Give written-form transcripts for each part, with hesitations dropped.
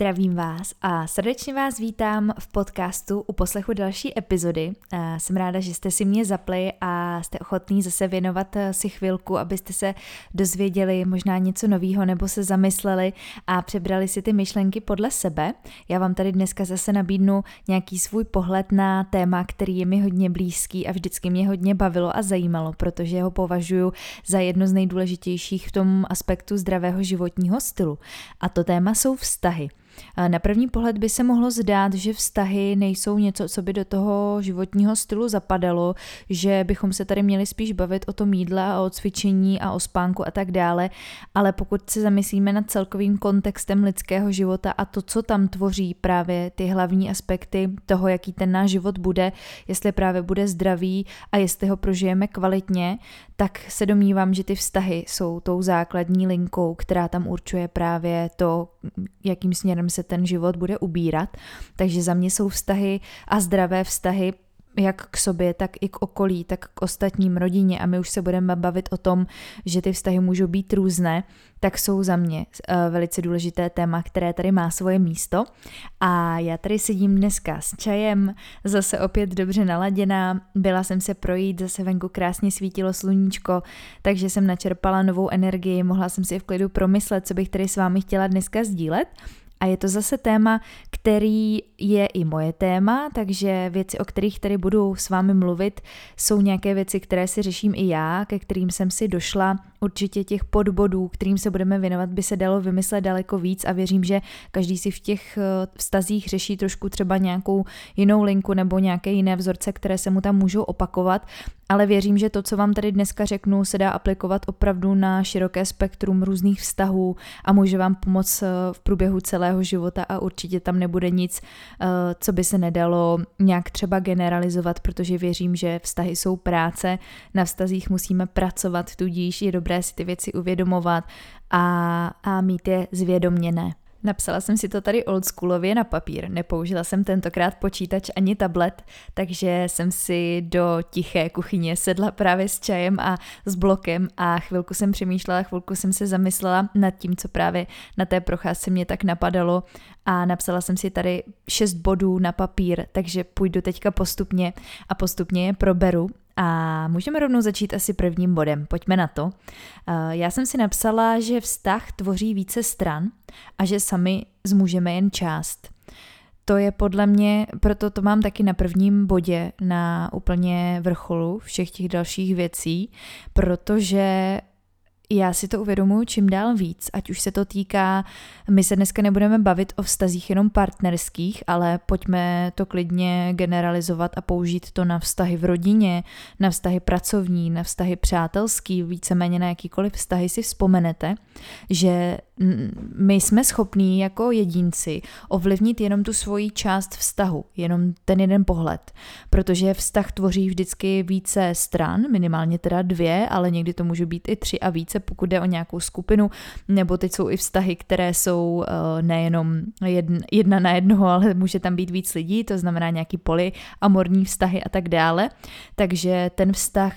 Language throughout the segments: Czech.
Zdravím vás a srdečně vás vítám v podcastu u poslechu další epizody. Jsem ráda, že jste si mě zapli a jste ochotní zase věnovat si chvilku, abyste se dozvěděli možná něco nového nebo se zamysleli a přebrali si ty myšlenky podle sebe. Já vám tady dneska zase nabídnu nějaký svůj pohled na téma, který je mi hodně blízký a vždycky mě hodně bavilo a zajímalo, protože ho považuji za jedno z nejdůležitějších v tom aspektu zdravého životního stylu. A to téma jsou vztahy. Na první pohled by se mohlo zdát, že vztahy nejsou něco, co by do toho životního stylu zapadalo, že bychom se tady měli spíš bavit o tom jídle a o cvičení a o spánku a tak dále, ale pokud se zamyslíme nad celkovým kontextem lidského života a to, co tam tvoří právě ty hlavní aspekty toho, jaký ten náš život bude, jestli právě bude zdravý a jestli ho prožijeme kvalitně, tak se domnívám, že ty vztahy jsou tou základní linkou, která tam určuje právě to, jakým směrem se ten život bude ubírat. Takže za mě jsou vztahy a zdravé vztahy jak k sobě, tak i k okolí, tak k ostatním, rodině, a my už se budeme bavit o tom, že ty vztahy můžou být různé, tak jsou za mě velice důležité téma, které tady má svoje místo. A já tady sedím dneska s čajem, zase opět dobře naladěná, byla jsem se projít, zase venku krásně svítilo sluníčko, takže jsem načerpala novou energii, mohla jsem si v klidu promyslet, co bych tady s vámi chtěla dneska sdílet. A je to zase téma, který je i moje téma, takže věci, o kterých tady budu s vámi mluvit, jsou nějaké věci, které si řeším i já, ke kterým jsem si došla. Určitě těch podbodů, kterým se budeme věnovat, by se dalo vymyslet daleko víc a věřím, že každý si v těch vztazích řeší trošku třeba nějakou jinou linku nebo nějaké jiné vzorce, které se mu tam můžou opakovat, ale věřím, že to, co vám tady dneska řeknu, se dá aplikovat opravdu na široké spektrum různých vztahů a může vám pomoct v průběhu celého života a určitě tam nebude nic, co by se nedalo nějak třeba generalizovat, protože věřím, že vztahy jsou práce, na vztazích musíme pracovat, tudíž je dobré si ty věci uvědomovat a mít je zvědoměné. Napsala jsem si to tady oldschoolově na papír, nepoužila jsem tentokrát počítač ani tablet, takže jsem si do tiché kuchyně sedla právě s čajem a s blokem a chvilku jsem přemýšlela, chvilku jsem se zamyslela nad tím, co právě na té procházce mě tak napadalo, a napsala jsem si tady 6 bodů na papír, takže půjdu teďka postupně a postupně je proberu. A můžeme rovnou začít asi prvním bodem, pojďme na to. Já jsem si napsala, že vztah tvoří více stran a že sami zmůžeme jen část. To je podle mě, proto to mám taky na prvním bodě, na úplně vrcholu všech těch dalších věcí, protože já si to uvědomuji čím dál víc, ať už se to týká, my se dneska nebudeme bavit o vztazích jenom partnerských, ale pojďme to klidně generalizovat a použít to na vztahy v rodině, na vztahy pracovní, na vztahy přátelský, víceméně na jakýkoliv vztahy si vzpomenete, že my jsme schopní jako jedinci ovlivnit jenom tu svoji část vztahu, jenom ten jeden pohled, protože vztah tvoří vždycky více stran, minimálně teda 2, ale někdy to může být i 3 a více, pokud jde o nějakou skupinu, nebo teď jsou i vztahy, které jsou nejenom jedna na jednoho, ale může tam být víc lidí, to znamená nějaký polyamorní vztahy a tak dále, takže ten vztah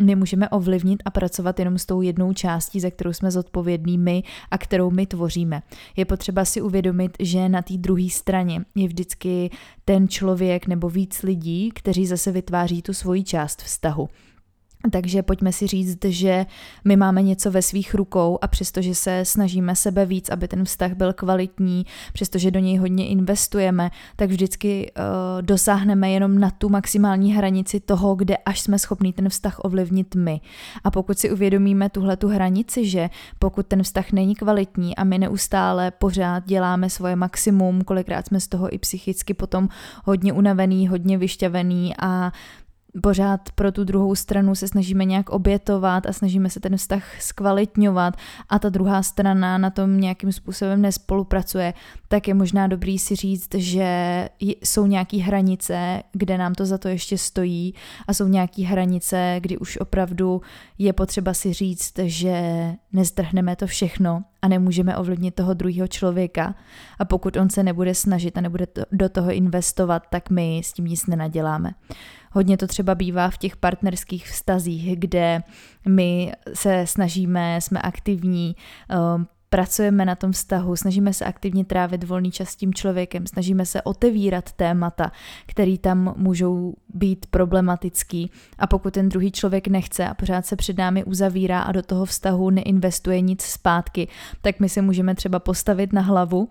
my můžeme ovlivnit a pracovat jenom s tou jednou částí, za kterou jsme zodpovědní my a kterou my tvoříme. Je potřeba si uvědomit, že na té druhé straně je vždycky ten člověk nebo víc lidí, kteří zase vytváří tu svoji část vztahu. Takže pojďme si říct, že my máme něco ve svých rukou a přestože se snažíme sebe víc, aby ten vztah byl kvalitní, přestože do něj hodně investujeme, tak vždycky dosáhneme jenom na tu maximální hranici toho, kde až jsme schopní ten vztah ovlivnit my. A pokud si uvědomíme tuhletu hranici, že pokud ten vztah není kvalitní a my neustále pořád děláme svoje maximum, kolikrát jsme z toho i psychicky potom hodně unavený, hodně vyšťavený a pořád pro tu druhou stranu se snažíme nějak obětovat a snažíme se ten vztah zkvalitňovat a ta druhá strana na tom nějakým způsobem nespolupracuje, tak je možná dobrý si říct, že jsou nějaké hranice, kde nám to za to ještě stojí, a jsou nějaké hranice, kdy už opravdu je potřeba si říct, že nestrhneme to všechno a nemůžeme ovlivnit toho druhého člověka, a pokud on se nebude snažit a nebude do toho investovat, tak my s tím nic nenaděláme. Hodně to třeba bývá v těch partnerských vztazích, kde my se snažíme, jsme aktivní, pracujeme na tom vztahu, snažíme se aktivně trávit volný čas s tím člověkem, snažíme se otevírat témata, které tam můžou být problematický. A pokud ten druhý člověk nechce a pořád se před námi uzavírá a do toho vztahu neinvestuje nic zpátky, tak my se můžeme třeba postavit na hlavu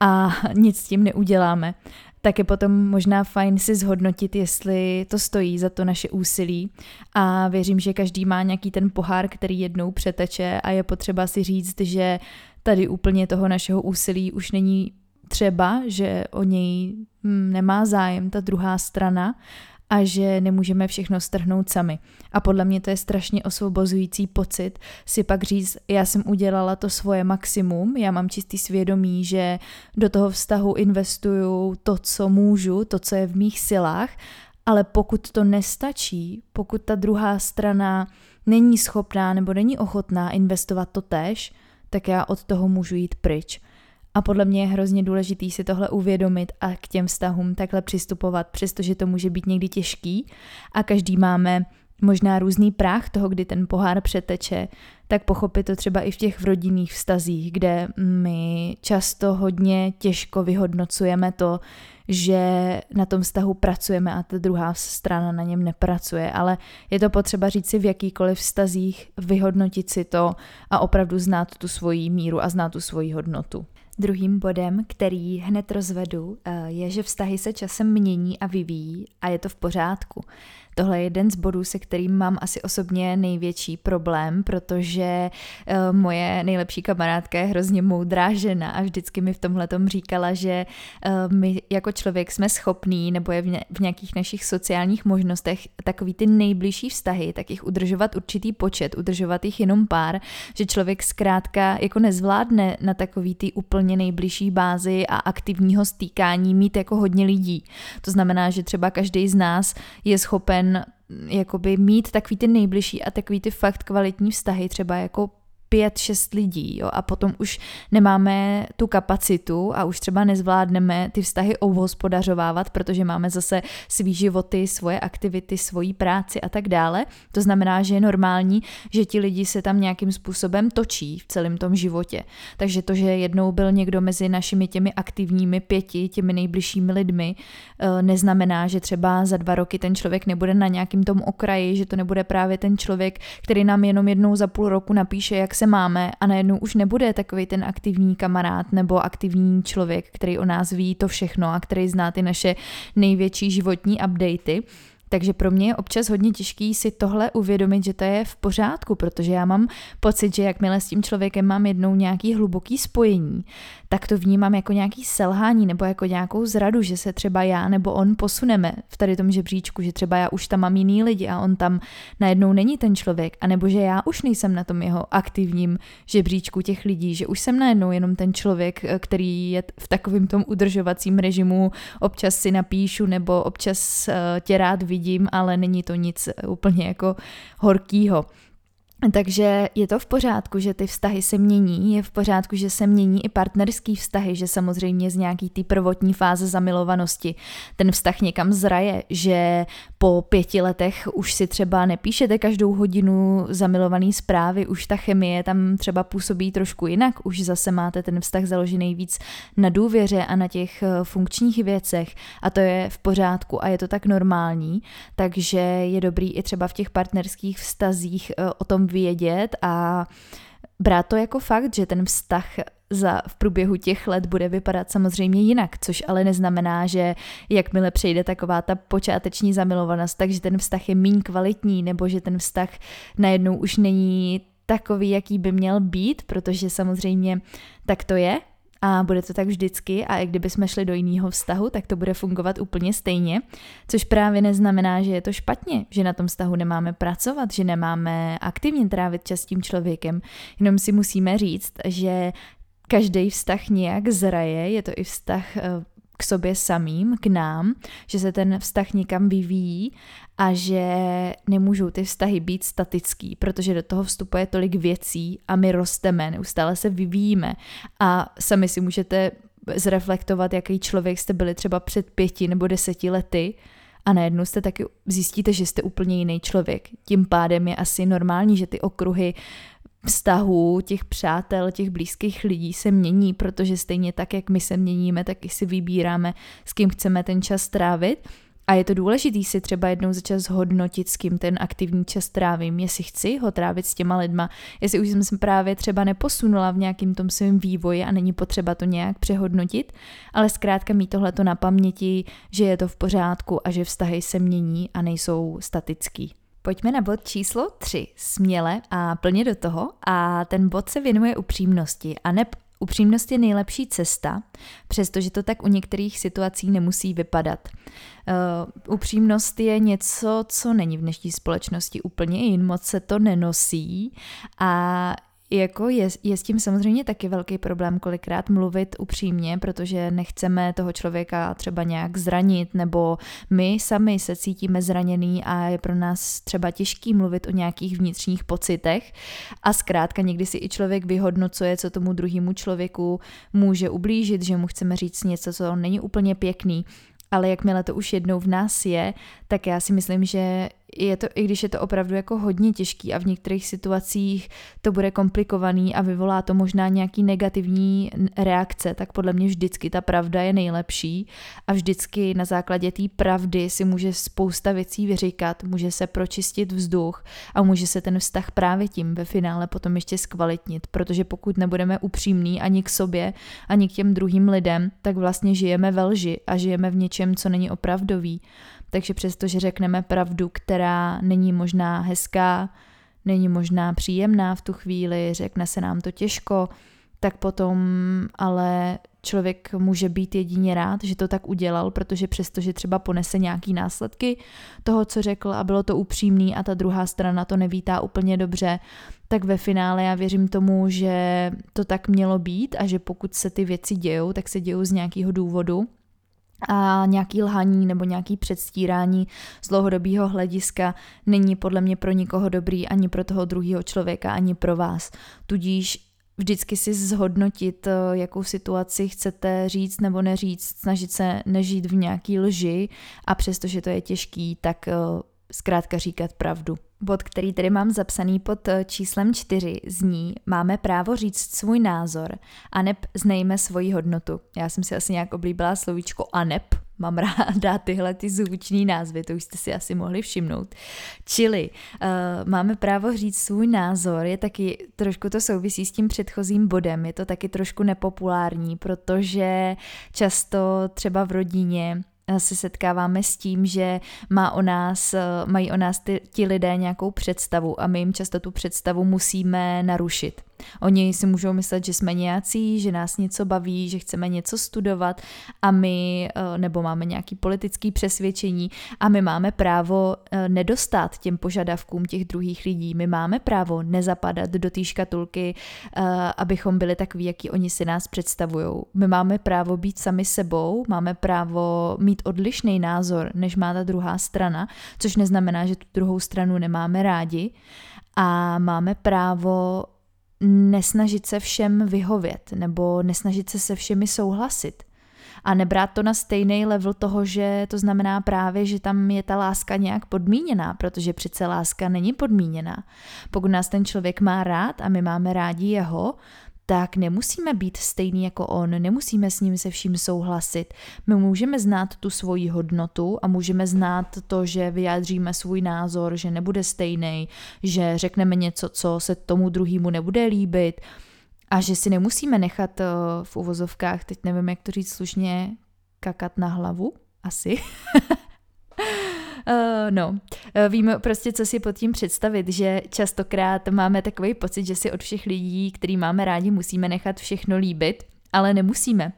a nic s tím neuděláme. Tak je potom možná fajn si zhodnotit, jestli to stojí za to naše úsilí, a věřím, že každý má nějaký ten pohár, který jednou přeteče a je potřeba si říct, že tady úplně toho našeho úsilí už není třeba, že o něj nemá zájem ta druhá strana a že nemůžeme všechno strhnout sami. A podle mě to je strašně osvobozující pocit si pak říct, já jsem udělala to svoje maximum, já mám čistý svědomí, že do toho vztahu investuju to, co můžu, to, co je v mých silách, ale pokud to nestačí, pokud ta druhá strana není schopná nebo není ochotná investovat to též, tak já od toho můžu jít pryč. A podle mě je hrozně důležitý si tohle uvědomit a k těm vztahům takhle přistupovat, přestože to může být někdy těžký a každý máme možná různý práh toho, kdy ten pohár přeteče, tak pochopit to třeba i v těch rodinných vztazích, kde my často hodně těžko vyhodnocujeme to, že na tom vztahu pracujeme a ta druhá strana na něm nepracuje, ale je to potřeba říct si v jakýkoliv vztazích, vyhodnotit si to a opravdu znát tu svoji míru a znát tu svoji hodnotu. Druhým bodem, který hned rozvedu, je, že vztahy se časem mění a vyvíjí a je to v pořádku. Tohle je jeden z bodů, se kterým mám asi osobně největší problém, protože moje nejlepší kamarádka je hrozně moudrá žena a vždycky mi v tomhletom říkala, že my jako člověk jsme schopní, nebo je v nějakých našich sociálních možnostech takový ty nejbližší vztahy, tak jich udržovat určitý počet, udržovat jich jenom pár, že člověk zkrátka jako nezvládne na takový ty úplně nejbližší bázi a aktivního stýkání mít jako hodně lidí. To znamená, že třeba každý z nás je schopen jakoby mít takový ty nejbližší a takový ty fakt kvalitní vztahy, třeba jako 5-6 lidí, jo, a potom už nemáme tu kapacitu a už třeba nezvládneme ty vztahy obhospodařovávat, protože máme zase svý životy, svoje aktivity, svoji práci a tak dále. To znamená, že je normální, že ti lidi se tam nějakým způsobem točí v celém tom životě. Takže to, že jednou byl někdo mezi našimi těmi aktivními 5, těmi nejbližšími lidmi, neznamená, že třeba za 2 roky ten člověk nebude na nějakým tom okraji, že to nebude právě ten člověk, který nám jenom jednou za půl roku napíše, jak se máme, a najednou už nebude takový ten aktivní kamarád nebo aktivní člověk, který o nás ví to všechno a který zná ty naše největší životní updaty. Takže pro mě je občas hodně těžký si tohle uvědomit, že to je v pořádku, protože já mám pocit, že jakmile s tím člověkem mám jednou nějaký hluboký spojení, tak to vnímám jako nějaký selhání nebo jako nějakou zradu, že se třeba já nebo on posuneme v tady tom žebříčku, že třeba já už tam mám jiný lidi a on tam najednou není ten člověk, anebo že já už nejsem na tom jeho aktivním žebříčku těch lidí, že už jsem najednou jenom ten člověk, který je v takovém tom udržovacím režimu, občas si napíšu nebo občas tě rád vidím, ale není to nic úplně jako horkýho. Takže je to v pořádku, že ty vztahy se mění, je v pořádku, že se mění i partnerský vztahy, že samozřejmě z nějaký té prvotní fáze zamilovanosti ten vztah někam zraje, že po 5 letech už si třeba nepíšete každou hodinu zamilovaný zprávy, už ta chemie tam třeba působí trošku jinak, už zase máte ten vztah založený víc na důvěře a na těch funkčních věcech a to je v pořádku a je to tak normální, takže je dobrý i třeba v těch partnerských vztazích o tom vědět a brát to jako fakt, že ten vztah v průběhu těch let bude vypadat samozřejmě jinak, což ale neznamená, že jakmile přejde taková ta počáteční zamilovanost, takže ten vztah je míň kvalitní nebo že ten vztah najednou už není takový, jaký by měl být, protože samozřejmě tak to je. A bude to tak vždycky a i kdyby jsme šli do jiného vztahu, tak to bude fungovat úplně stejně, což právě neznamená, že je to špatně, že na tom vztahu nemáme pracovat, že nemáme aktivně trávit čas s tím člověkem, jenom si musíme říct, že každý vztah nějak zraje, je to i vztah k sobě samým, k nám, že se ten vztah někam vyvíjí a že nemůžou ty vztahy být statický, protože do toho vstupuje tolik věcí a my rosteme, neustále se vyvíjíme a sami si můžete zreflektovat, jaký člověk jste byli třeba před 5 nebo 10 lety a najednou jste taky zjistíte, že jste úplně jiný člověk. Tím pádem je asi normální, že ty okruhy vztahů, těch přátel, těch blízkých lidí se mění, protože stejně tak, jak my se měníme, tak i si vybíráme, s kým chceme ten čas trávit. A je to důležitý si třeba jednou za čas hodnotit, s kým ten aktivní čas trávím, jestli chci ho trávit s těma lidma, jestli už jsem se právě třeba neposunula v nějakým tom svém vývoji a není potřeba to nějak přehodnotit, ale zkrátka mít tohleto na paměti, že je to v pořádku a že vztahy se mění a nejsou statický. Pojďme na bod číslo 3, směle a plně do toho, a ten bod se věnuje upřímnosti a upřímnost je nejlepší cesta, přestože to tak u některých situací nemusí vypadat. Upřímnost je něco, co není v dnešní společnosti úplně jin, moc se to nenosí a jako je s tím samozřejmě taky velký problém kolikrát mluvit upřímně, protože nechceme toho člověka třeba nějak zranit, nebo my sami se cítíme zraněný a je pro nás třeba těžký mluvit o nějakých vnitřních pocitech a zkrátka někdy si i člověk vyhodnocuje, co tomu druhému člověku může ublížit, že mu chceme říct něco, co není úplně pěkný. Ale jakmile to už jednou v nás je, tak já si myslím, že je to, i když je to opravdu jako hodně těžký a v některých situacích to bude komplikovaný a vyvolá to možná nějaký negativní reakce, tak podle mě vždycky ta pravda je nejlepší a vždycky na základě té pravdy si může spousta věcí vyříkat, může se pročistit vzduch a může se ten vztah právě tím ve finále potom ještě zkvalitnit, protože pokud nebudeme upřímní ani k sobě, ani k těm druhým lidem, tak vlastně žijeme ve lži a žijeme v něčem, co není opravdový. Takže přestože řekneme pravdu, která není možná hezká, není možná příjemná v tu chvíli, řekne se nám to těžko, tak potom ale člověk může být jedině rád, že to tak udělal, protože přestože třeba ponese nějaký následky toho, co řekl a bylo to upřímný a ta druhá strana to nevítá úplně dobře, tak ve finále já věřím tomu, že to tak mělo být a že pokud se ty věci dějou, tak se dějou z nějakého důvodu. A nějaký lhaní nebo nějaký předstírání z dlouhodobého hlediska není podle mě pro nikoho dobrý, ani pro toho druhého člověka, ani pro vás. Tudíž vždycky si zhodnotit, jakou situaci chcete říct nebo neříct, snažit se nežít v nějaký lži a přestože to je těžký, tak zkrátka říkat pravdu. Bod, který tady mám zapsaný pod číslem 4, zní: máme právo říct svůj názor, aneb znejme svoji hodnotu. Já jsem si asi nějak oblíbila slovíčko aneb, mám ráda tyhle ty zvuční názvy, to už jste si asi mohli všimnout. Čili máme právo říct svůj názor, je taky trošku to souvisí s tím předchozím bodem, je to taky trošku nepopulární, protože často třeba v rodině se setkáváme s tím, že mají o nás ti lidé nějakou představu a my jim často tu představu musíme narušit. Oni si můžou myslet, že jsme nějací, že nás něco baví, že chceme něco studovat a my, nebo máme nějaké politické přesvědčení a my máme právo nedostat těm požadavkům těch druhých lidí. My máme právo nezapadat do té škatulky, abychom byli takový, jaký oni si nás představují. My máme právo být sami sebou, máme právo mít odlišný názor, než má ta druhá strana, což neznamená, že tu druhou stranu nemáme rádi a máme právo nesnažit se všem vyhovět nebo nesnažit se všemi souhlasit a nebrát to na stejný level toho, že to znamená právě, že tam je ta láska nějak podmíněná, protože přece láska není podmíněná. Pokud nás ten člověk má rád a my máme rádi jeho, tak nemusíme být stejný jako on, nemusíme s ním se vším souhlasit. My můžeme znát tu svoji hodnotu a můžeme znát to, že vyjádříme svůj názor, že nebude stejný, že řekneme něco, co se tomu druhému nebude líbit a že si nemusíme nechat v uvozovkách, teď nevím, jak to říct slušně, kakat na hlavu, asi. Víme prostě, co si pod tím představit, že častokrát máme takový pocit, že si od všech lidí, který máme rádi, musíme nechat všechno líbit, ale nemusíme.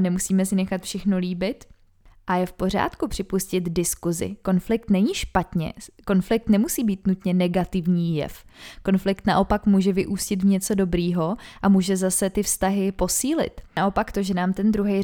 Nemusíme si nechat všechno líbit a je v pořádku připustit diskuzi. Konflikt není špatně, konflikt nemusí být nutně negativní jev. Konflikt naopak může vyústit v něco dobrýho a může zase ty vztahy posílit. Naopak to, že nám ten druhý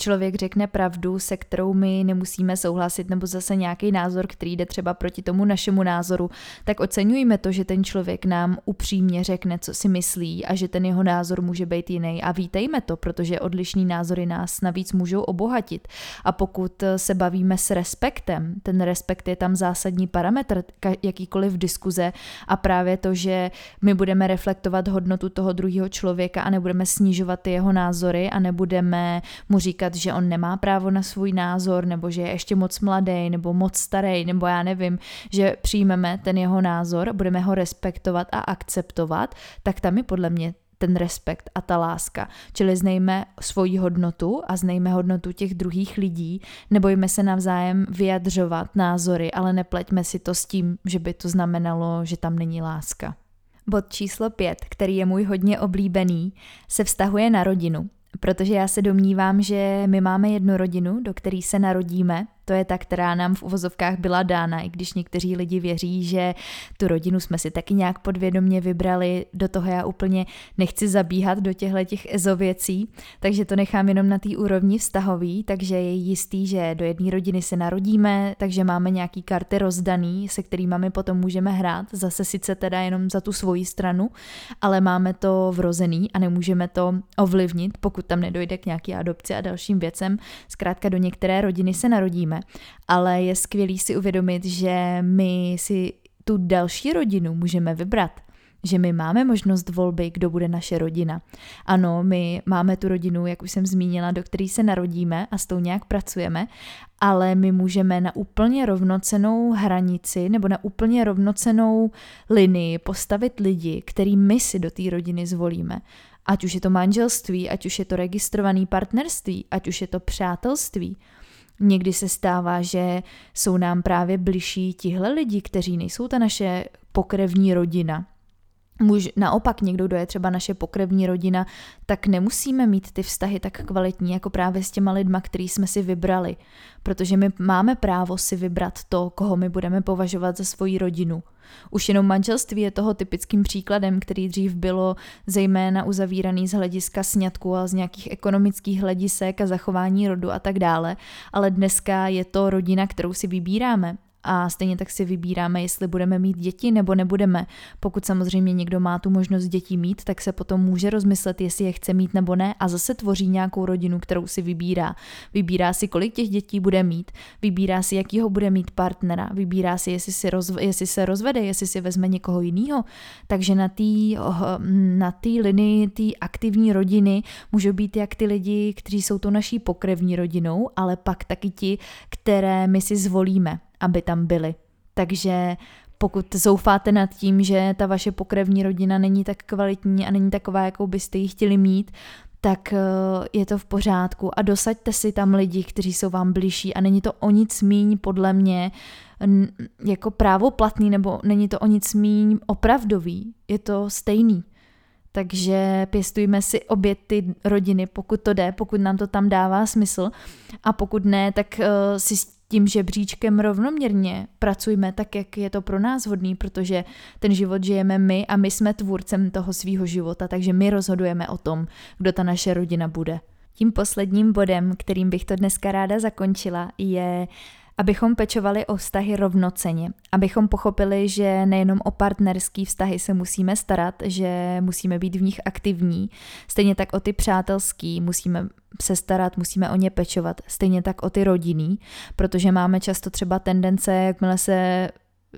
člověk řekne pravdu, se kterou my nemusíme souhlasit, nebo zase nějaký názor, který jde třeba proti tomu našemu názoru, tak oceňujme to, že ten člověk nám upřímně řekne, co si myslí a že ten jeho názor může být jiný. A vítejme to, protože odlišný názory nás navíc můžou obohatit. A pokud se bavíme s respektem, ten respekt je tam zásadní parametr jakýkoliv diskuze a právě to, že my budeme reflektovat hodnotu toho druhého člověka a nebudeme snižovat jeho názory a nebudeme mu říkat, že on nemá právo na svůj názor nebo že je ještě moc mladý nebo moc starý nebo já nevím, že přijmeme ten jeho názor, budeme ho respektovat a akceptovat, tak tam je podle mě ten respekt a ta láska. Čili znejme svoji hodnotu a znejme hodnotu těch druhých lidí, nebojme se navzájem vyjadřovat názory, ale nepleťme si to s tím, že by to znamenalo, že tam není láska. Bod číslo 5, který je můj hodně oblíbený, se vztahuje na rodinu. Protože já se domnívám, že my máme jednu rodinu, do které se narodíme, to je ta, která nám v uvozovkách byla dána, i když někteří lidi věří, že tu rodinu jsme si taky nějak podvědomě vybrali, do toho já úplně nechci zabíhat do těch ezověcí, takže to nechám jenom na té úrovni vztahový, takže je jistý, že do jedné rodiny se narodíme, takže máme nějaký karty rozdaný, se kterými my potom můžeme hrát, zase sice teda jenom za tu svoji stranu, ale máme to vrozený a nemůžeme to ovlivnit, pokud tam nedojde k nějaké adopci a dalším věcem, zkrátka do některé rodiny se narodíme. Ale je skvělý si uvědomit, že my si tu další rodinu můžeme vybrat, že my máme možnost volby, kdo bude naše rodina. Ano, my máme tu rodinu, jak už jsem zmínila, do které se narodíme a s tou nějak pracujeme, ale my můžeme na úplně rovnocennou hranici nebo na úplně rovnocennou linii postavit lidi, který my si do té rodiny zvolíme. Ať už je to manželství, ať už je to registrované partnerství, ať už je to přátelství. Někdy se stává, že jsou nám právě bližší tihle lidi, kteří nejsou ta naše pokrevní rodina. Naopak někdo, kdo je třeba naše pokrevní rodina, tak nemusíme mít ty vztahy tak kvalitní, jako právě s těma lidma, který jsme si vybrali. Protože my máme právo si vybrat to, koho my budeme považovat za svoji rodinu. Už jenom manželství je toho typickým příkladem, který dřív bylo zejména uzavíraný z hlediska sňatku a z nějakých ekonomických hledisek a zachování rodu a tak dále. Ale dneska je to rodina, kterou si vybíráme. A stejně tak si vybíráme, jestli budeme mít děti nebo nebudeme. Pokud samozřejmě někdo má tu možnost dětí mít, tak se potom může rozmyslet, jestli je chce mít nebo ne a zase tvoří nějakou rodinu, kterou si vybírá. Vybírá si, kolik těch dětí bude mít, vybírá si, jakýho bude mít partnera, vybírá si, jestli se rozvede, jestli si vezme někoho jiného. Takže na té linii té aktivní rodiny můžou být jak ty lidi, kteří jsou tou naší pokrevní rodinou, ale pak taky ti, které my si zvolíme, aby tam byli. Takže pokud zoufáte nad tím, že ta vaše pokrevní rodina není tak kvalitní a není taková, jakou byste ji chtěli mít, tak je to v pořádku a dosaďte si tam lidi, kteří jsou vám bližší a není to o nic míň podle mě jako právoplatný nebo není to o nic míň opravdový, je to stejný. Takže pěstujme si obě ty rodiny, pokud to jde, pokud nám to tam dává smysl a pokud ne, tak si tím žebříčkem rovnoměrně pracujme tak, jak je to pro nás hodný, protože ten život žijeme my a my jsme tvůrcem toho svýho života, takže my rozhodujeme o tom, kdo ta naše rodina bude. Tím posledním bodem, kterým bych to dneska ráda zakončila, je, abychom pečovali o vztahy rovnocenně, abychom pochopili, že nejenom o partnerský vztahy se musíme starat, že musíme být v nich aktivní, stejně tak o ty přátelský musíme se starat, musíme o ně pečovat, stejně tak o ty rodinný, protože máme často třeba tendence, jakmile se,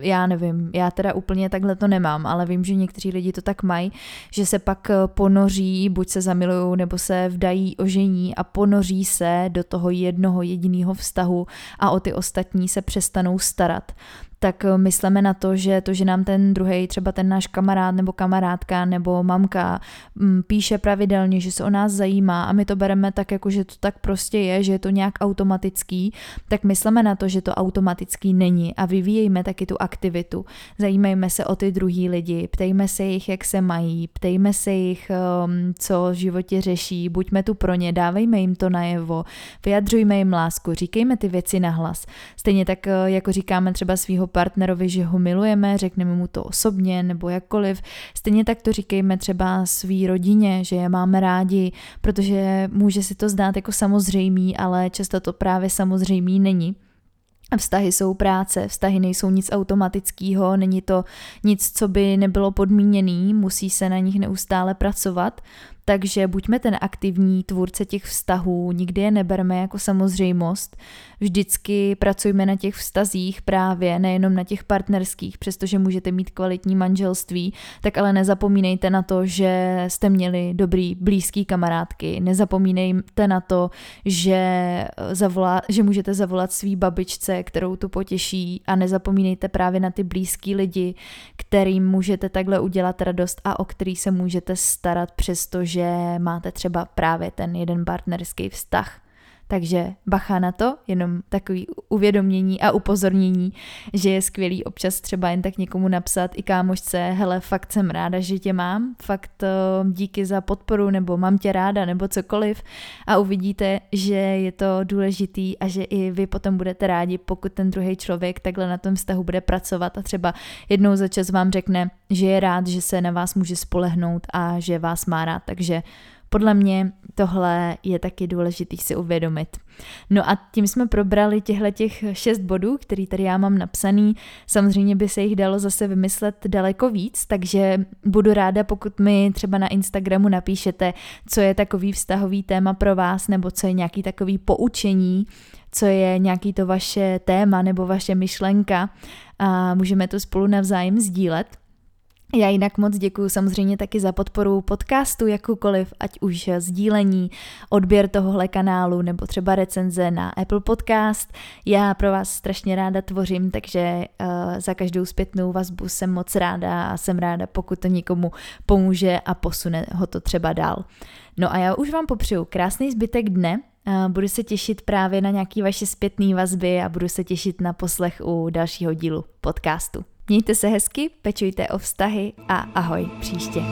já nevím, já teda úplně takhle to nemám, ale vím, že někteří lidi to tak mají, že se pak ponoří, buď se zamilujou, nebo se vdají, ožení a ponoří se do toho jednoho jediného vztahu a o ty ostatní se přestanou starat. Tak myslíme na to, že nám ten druhej, třeba ten náš kamarád nebo kamarádka nebo mamka píše pravidelně, že se o nás zajímá a my to bereme tak, jako že to tak prostě je, že je to nějak automatický, tak myslíme na to, že to automatický není a vyvíjejme taky tu aktivitu. Zajímejme se o ty druhý lidi, ptejme se jich, jak se mají, ptejme se jich, co v životě řeší, buďme tu pro ně, dávejme jim to najevo, vyjadřujme jim lásku, říkejme ty věci nahlas. Stejně tak, jako říkáme třeba svýho partnerovi, že ho milujeme, řekneme mu to osobně nebo jakkoliv. Stejně tak to říkejme třeba svý rodině, že je máme rádi, protože může si to zdát jako samozřejmý, ale často to právě samozřejmý není. Vztahy jsou práce, vztahy nejsou nic automatického, není to nic, co by nebylo podmíněné, musí se na nich neustále pracovat. Takže buďme ten aktivní tvůrce těch vztahů, nikdy je neberme jako samozřejmost. Vždycky pracujme na těch vztazích právě, nejenom na těch partnerských, přestože můžete mít kvalitní manželství, tak ale nezapomínejte na to, že jste měli dobrý blízký kamarádky. Nezapomínejte na to, že můžete zavolat svý babičce, kterou tu potěší, a nezapomínejte právě na ty blízký lidi, kterým můžete takhle udělat radost a o který se můžete starat, přestože máte třeba právě ten jeden partnerský vztah. Takže bacha na to, jenom takový uvědomění a upozornění, že je skvělý občas třeba jen tak někomu napsat, i kámošce, hele, fakt jsem ráda, že tě mám, fakt díky za podporu, nebo mám tě ráda, nebo cokoliv, a uvidíte, že je to důležitý a že i vy potom budete rádi, pokud ten druhý člověk takhle na tom vztahu bude pracovat a třeba jednou za čas vám řekne, že je rád, že se na vás může spolehnout a že vás má rád, takže podle mě tohle je taky důležitý si uvědomit. No a tím jsme probrali těch 6 bodů, který tady já mám napsaný. Samozřejmě by se jich dalo zase vymyslet daleko víc, takže budu ráda, pokud mi třeba na Instagramu napíšete, co je takový vztahový téma pro vás, nebo co je nějaký takový poučení, co je nějaký to vaše téma nebo vaše myšlenka, a můžeme to spolu navzájem sdílet. Já jinak moc děkuju samozřejmě taky za podporu podcastu, jakoukoliv, ať už sdílení, odběr tohohle kanálu nebo třeba recenze na Apple Podcast. Já pro vás strašně ráda tvořím, takže za každou zpětnou vazbu jsem moc ráda a jsem ráda, pokud to někomu pomůže a posune ho to třeba dál. No a já už vám popřeju krásný zbytek dne, budu se těšit právě na nějaké vaše zpětné vazby a budu se těšit na poslech u dalšího dílu podcastu. Mějte se hezky, pečujte o vztahy a ahoj příště.